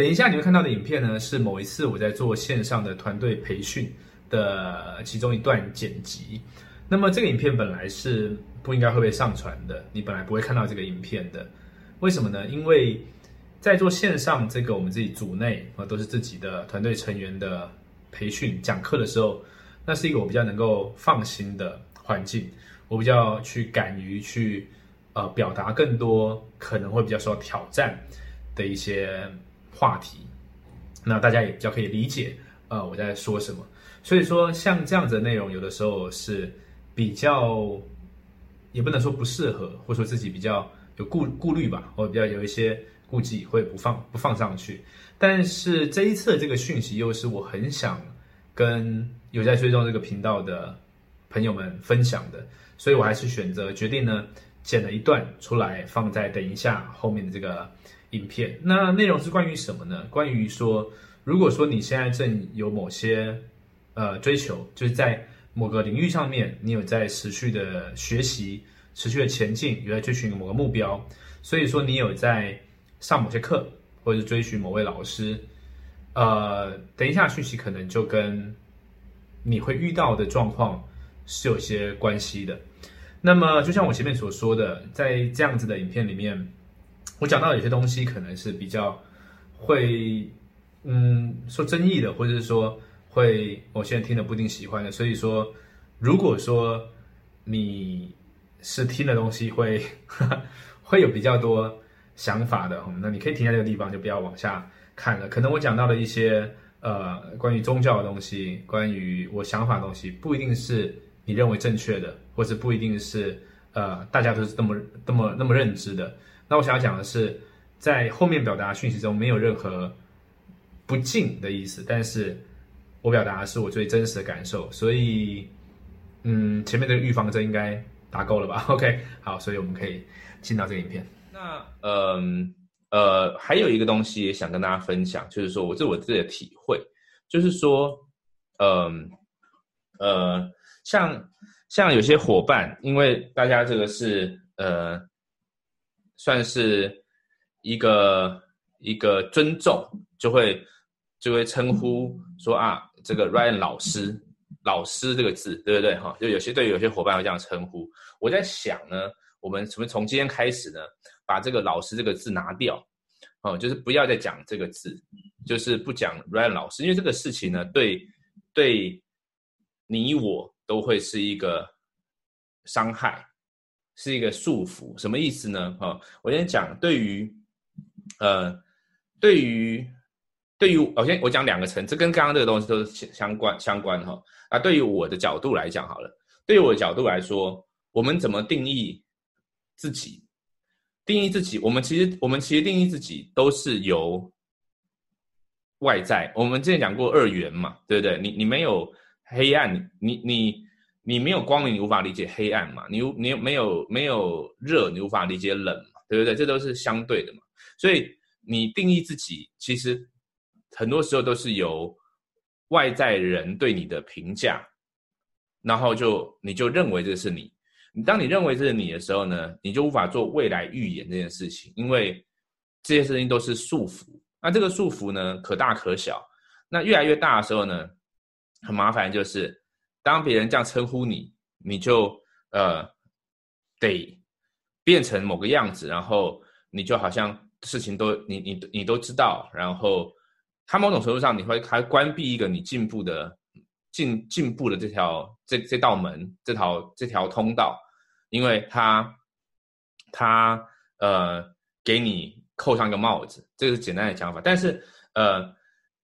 等一下你会看到的影片呢，是某一次我在做线上的团队培训的其中一段剪辑。那么这个影片本来是不应该会被上传的，你本来不会看到这个影片的。为什么呢？因为在做线上这个我们自己组内都是自己的团队成员的培训讲课的时候，那是一个我比较能够放心的环境，我比较去敢于去表达更多可能会比较受挑战的一些话题，那大家也比较可以理解我在说什么。所以说像这样子的内容有的时候是比较，也不能说不适合，或者说自己比较有顾虑吧，或者比较有一些顾忌会不放上去。但是这一次的这个讯息又是我很想跟有在追踪这个频道的朋友们分享的，所以我还是决定呢剪了一段出来放在等一下后面的这个影片。那内容是关于什么呢？关于说如果说你现在正有某些追求，就是在某个领域上面你有在持续的学习，持续的前进，有在追寻某个目标，所以说你有在上某些课或者是追寻某位老师，等一下讯息可能就跟你会遇到的状况是有些关系的。那么就像我前面所说的，在这样子的影片里面我讲到有些东西可能是比较会说争议的，或者是说会某些人听了不一定喜欢的。所以说如果说你是听的东西会有比较多想法的，那你可以停在这个地方就不要往下看了。可能我讲到的一些关于宗教的东西，关于我想法的东西，不一定是你认为正确的，或者不一定是大家都是那么认知的。那我想要讲的是在后面表达讯息中没有任何不敬的意思，但是我表达的是我最真实的感受。所以前面的预防针应该打够了吧 OK 好，所以我们可以进到这个影片。那还有一个东西也想跟大家分享，就是说我自己的体会，就是说像有些伙伴，因为大家这个是算是一个尊重，就会称呼说啊，这个 Ryan 老师这个字，对不对哈？就有些伙伴会这样称呼。我在想呢，我们从今天开始呢，把这个老师这个字拿掉，就是不要再讲这个字，就是不讲 Ryan 老师，因为这个事情呢，对你我都会是一个伤害，是一个束缚。什么意思呢？我先讲对于我讲两个层次，跟刚刚这个东西都是相关哈。啊，对于我的角度来讲好了，对于我的角度来说，我们怎么定义自己？定义自己，我们其实定义自己都是由外在。我们之前讲过二元嘛，对不对？你没有黑暗，你没有光明，你无法理解黑暗嘛。你没有热，你无法理解冷嘛，对不对？这都是相对的嘛。所以你定义自己，其实很多时候都是由外在人对你的评价，然后你就认为这是你。当你认为这是你的时候呢，你就无法做未来预言这件事情，因为这些事情都是束缚。那这个束缚呢，可大可小。那越来越大的时候呢，很麻烦，就是当别人这样称呼你，你就得变成某个样子，然后你就好像事情都你都知道，然后他某种程度上你会还关闭一个你进步的这道门，这条通道，因为他给你扣上一个帽子，这是简单的讲法。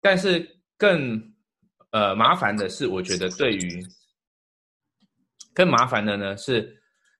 但是更麻烦的是，我觉得对于更麻烦的呢是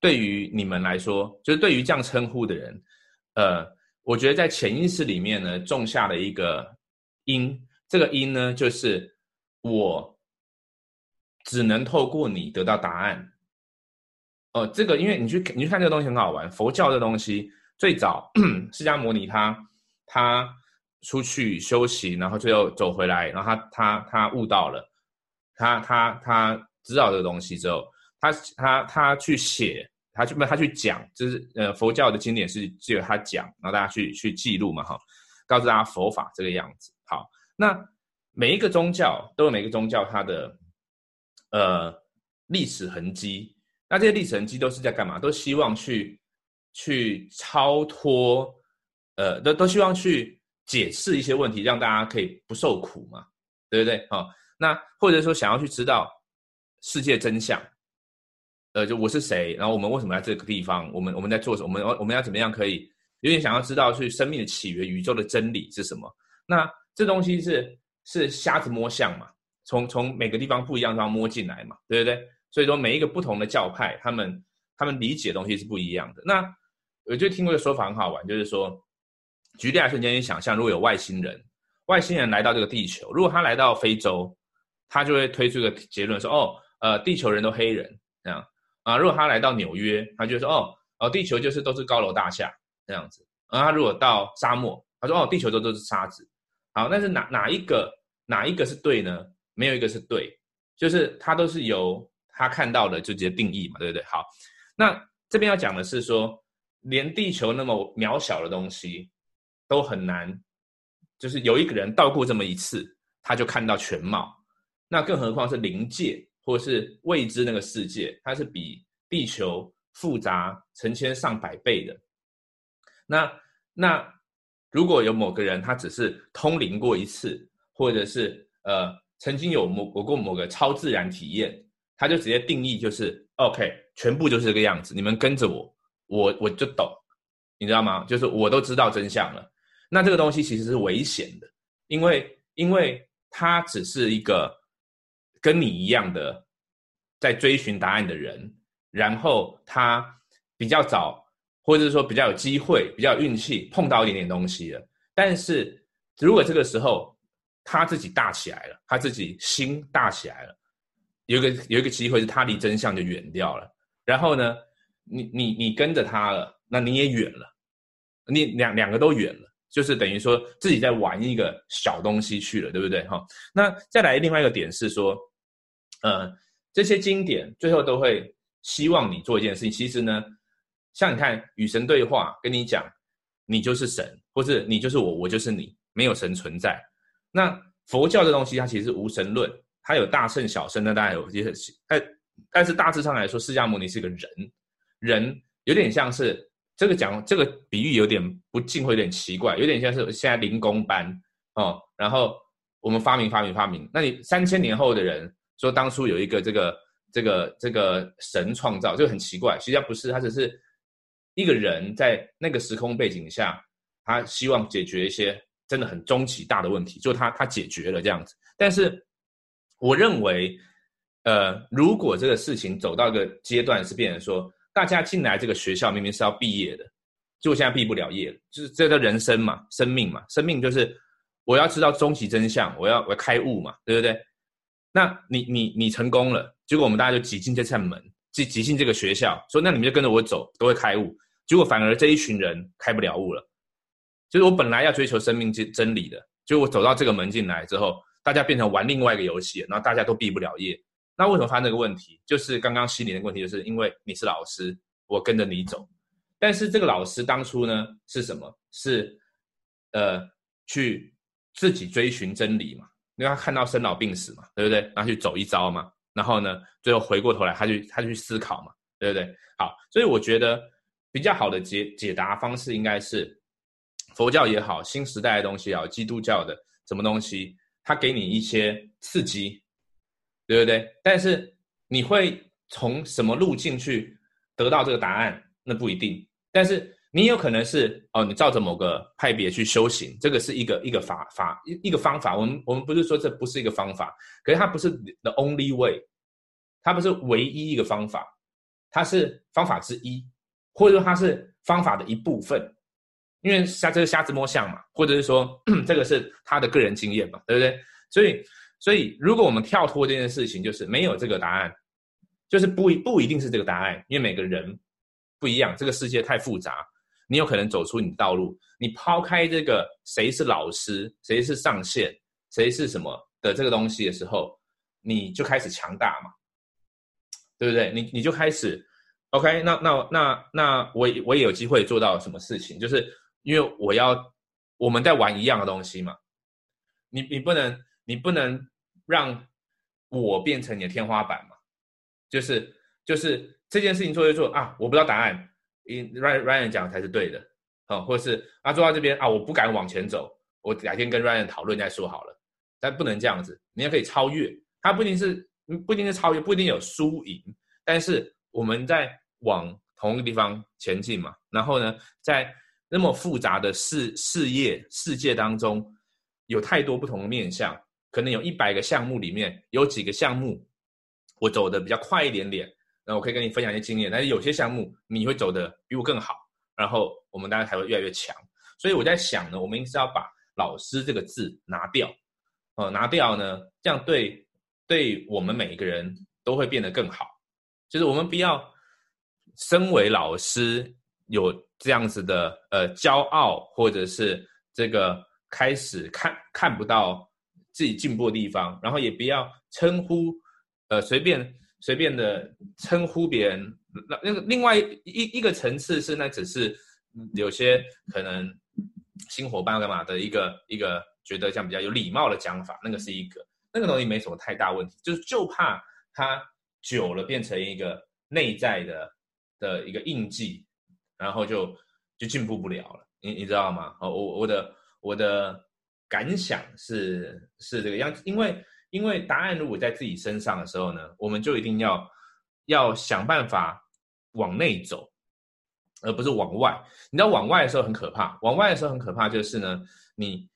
对于你们来说，就是对于这样称呼的人，我觉得在潜意识里面呢种下了一个因，这个因呢就是我只能透过你得到答案。这个因为你去看这个东西很好玩，佛教的东西最早释迦牟尼他出去修行，然后最后走回来，然后他悟到了，他知道这个东西之后，他去写，他去讲，就是佛教的经典是只有他讲，然后大家去记录嘛哈。告诉大家佛法这个样子。好，那每一个宗教都有每一个宗教它的历史痕迹，那这些历史痕迹都是在干嘛？都希望去超脱，都希望去解释一些问题，让大家可以不受苦嘛，对不对？哦，那或者说想要去知道世界真相，就我是谁，然后我们为什么在这个地方，我们在做什么，我们要怎么样可以，有点想要知道去生命的起源、宇宙的真理是什么。那这东西是瞎子摸象嘛，从每个地方不一样的地方摸进来嘛，对不对？所以说每一个不同的教派，他们理解的东西是不一样的。那我就听过一个说法很好玩，就是说，举例来说，你今天想象如果有外星人来到这个地球，如果他来到非洲，他就会推出一个结论说，地球人都黑人这样啊。如果他来到纽约，他就说地球都是高楼大厦这样子。然后他如果到沙漠，他说地球都是沙子。好，但是哪一个是对呢？没有一个是对，就是他都是由他看到的就直接定义嘛，对不对？好，那这边要讲的是说，连地球那么渺小的东西都很难，就是有一个人到过这么一次，他就看到全貌。那更何况是灵界或是未知那个世界，它是比地球复杂成千上百倍的。那如果有某个人他只是通灵过一次，或者是曾经有过某个超自然体验，他就直接定义就是 OK， 全部就是这个样子，你们跟着我就懂，你知道吗？就是我都知道真相了。那这个东西其实是危险的，因为他只是一个跟你一样的在追寻答案的人，然后他比较早，或者是说比较有机会、比较有运气碰到一点点东西了。但是如果这个时候他自己大起来了，他自己心大起来了，有一个机会是他离真相就远掉了。然后呢，你跟着他了，那你也远了，你两个都远了，就是等于说自己在玩一个小东西去了，对不对？那再来另外一个点是说，这些经典最后都会希望你做一件事情。其实呢，像你看与神对话，跟你讲你就是神，或是你就是我，我就是你，没有神存在。那佛教的东西它其实是无神论，它有大圣小圣，那当然有，但是大致上来说，释迦牟尼是个人，有点像是这个比喻有点不敬会有点奇怪，有点像是现在零工班然后我们发明，那你3000年后的人说当初有一个这个神创造，就很奇怪。其实它不是，它只是一个人在那个时空背景下，他希望解决一些真的很终极大的问题，就他解决了这样子。但是我认为如果这个事情走到一个阶段，是变成说大家进来这个学校明明是要毕业的，结果现在毕不了业了，就是这叫人生嘛，生命就是我要知道终极真相，我要开悟嘛，对不对？那你成功了，结果我们大家就挤进这扇门，挤进这个学校，说那你们就跟着我走，都会开悟。结果反而这一群人开不了悟了，就是我本来要追求生命真理的，结果我走到这个门进来之后，大家变成玩另外一个游戏，然后大家都毕不了业。那为什么发生这个问题？就是刚刚心理的问题，就是因为你是老师，我跟着你走。但是这个老师当初呢是什么？是去自己追寻真理嘛，因为他看到生老病死嘛，对不对？然后去走一遭嘛，然后呢最后回过头来他去思考嘛，对不对？好，所以我觉得比较好的解答方式应该是佛教也好，新时代的东西也好，基督教的什么东西，它给你一些刺激，对不对？但是你会从什么路径去得到这个答案，那不一定。但是你有可能是你照着某个派别去修行，这个是一个方法。我们不是说这不是一个方法，可是它不是 the only way， 它不是唯一一个方法，它是方法之一，或者说它是方法的一部分。因为这是瞎子摸象嘛，或者是说这个是他的个人经验嘛，对不对？所以如果我们跳脱这件事情，就是没有这个答案，就是不一定是这个答案，因为每个人不一样，这个世界太复杂，你有可能走出你的道路。你抛开这个谁是老师，谁是上线，谁是什么的这个东西的时候，你就开始强大嘛，对不对？你就开始 OK， 那我也有机会做到什么事情，就是因为我要我们在玩一样的东西嘛。你不能让我变成你的天花板嘛。就是这件事情做就做啊，我不知道答案 Ryan 讲才是对的、或者是啊做到这边啊我不敢往前走，我改天跟 Ryan 讨论再说好了。但不能这样子，你也可以超越它，不一定是超越，不一定有输赢，但是我们在往同一个地方前进嘛。然后呢，在那么复杂的世界当中，有太多不同的面向，可能有100个项目里面有几个项目我走的比较快一点点，然后我可以跟你分享一些经验，但是有些项目你会走的比我更好，然后我们大家才会越来越强。所以我在想呢，我们应该是要把老师这个字拿掉、拿掉呢，这样对我们每一个人都会变得更好。就是我们不要身为老师有这样子的骄傲，或者是这个开始看不到自己进步的地方，然后也不要称呼随便的称呼别人。那个另外一个层次是，那只是有些可能新伙伴要干嘛的一个觉得像比较有礼貌的讲法，那个是一个，那个东西没什么太大问题，就怕它久了变成一个内在的一个印记，然后就进步不了了，你知道吗？我的感想是这个样子，因为答案如果在自己身上的时候呢，我们就一定要想办法往内走，而不是往外。你知道往外的时候很可怕，往外的时候很可怕就是呢，你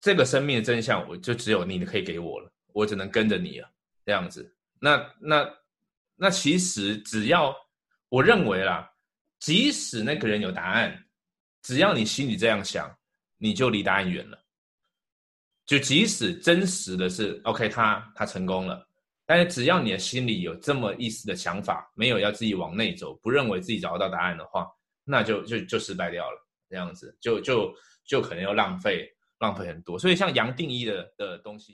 这个生命的真相我就只有你可以给我了，我只能跟着你了这样子。那其实只要我认为啦，即使那个人有答案，只要你心里这样想，你就离答案远了。就即使真实的是 OK 他成功了，但是只要你的心里有这么一丝的想法，没有要自己往内走，不认为自己找到答案的话，那就失败掉了这样子，就可能要浪费很多。所以像杨定一的东西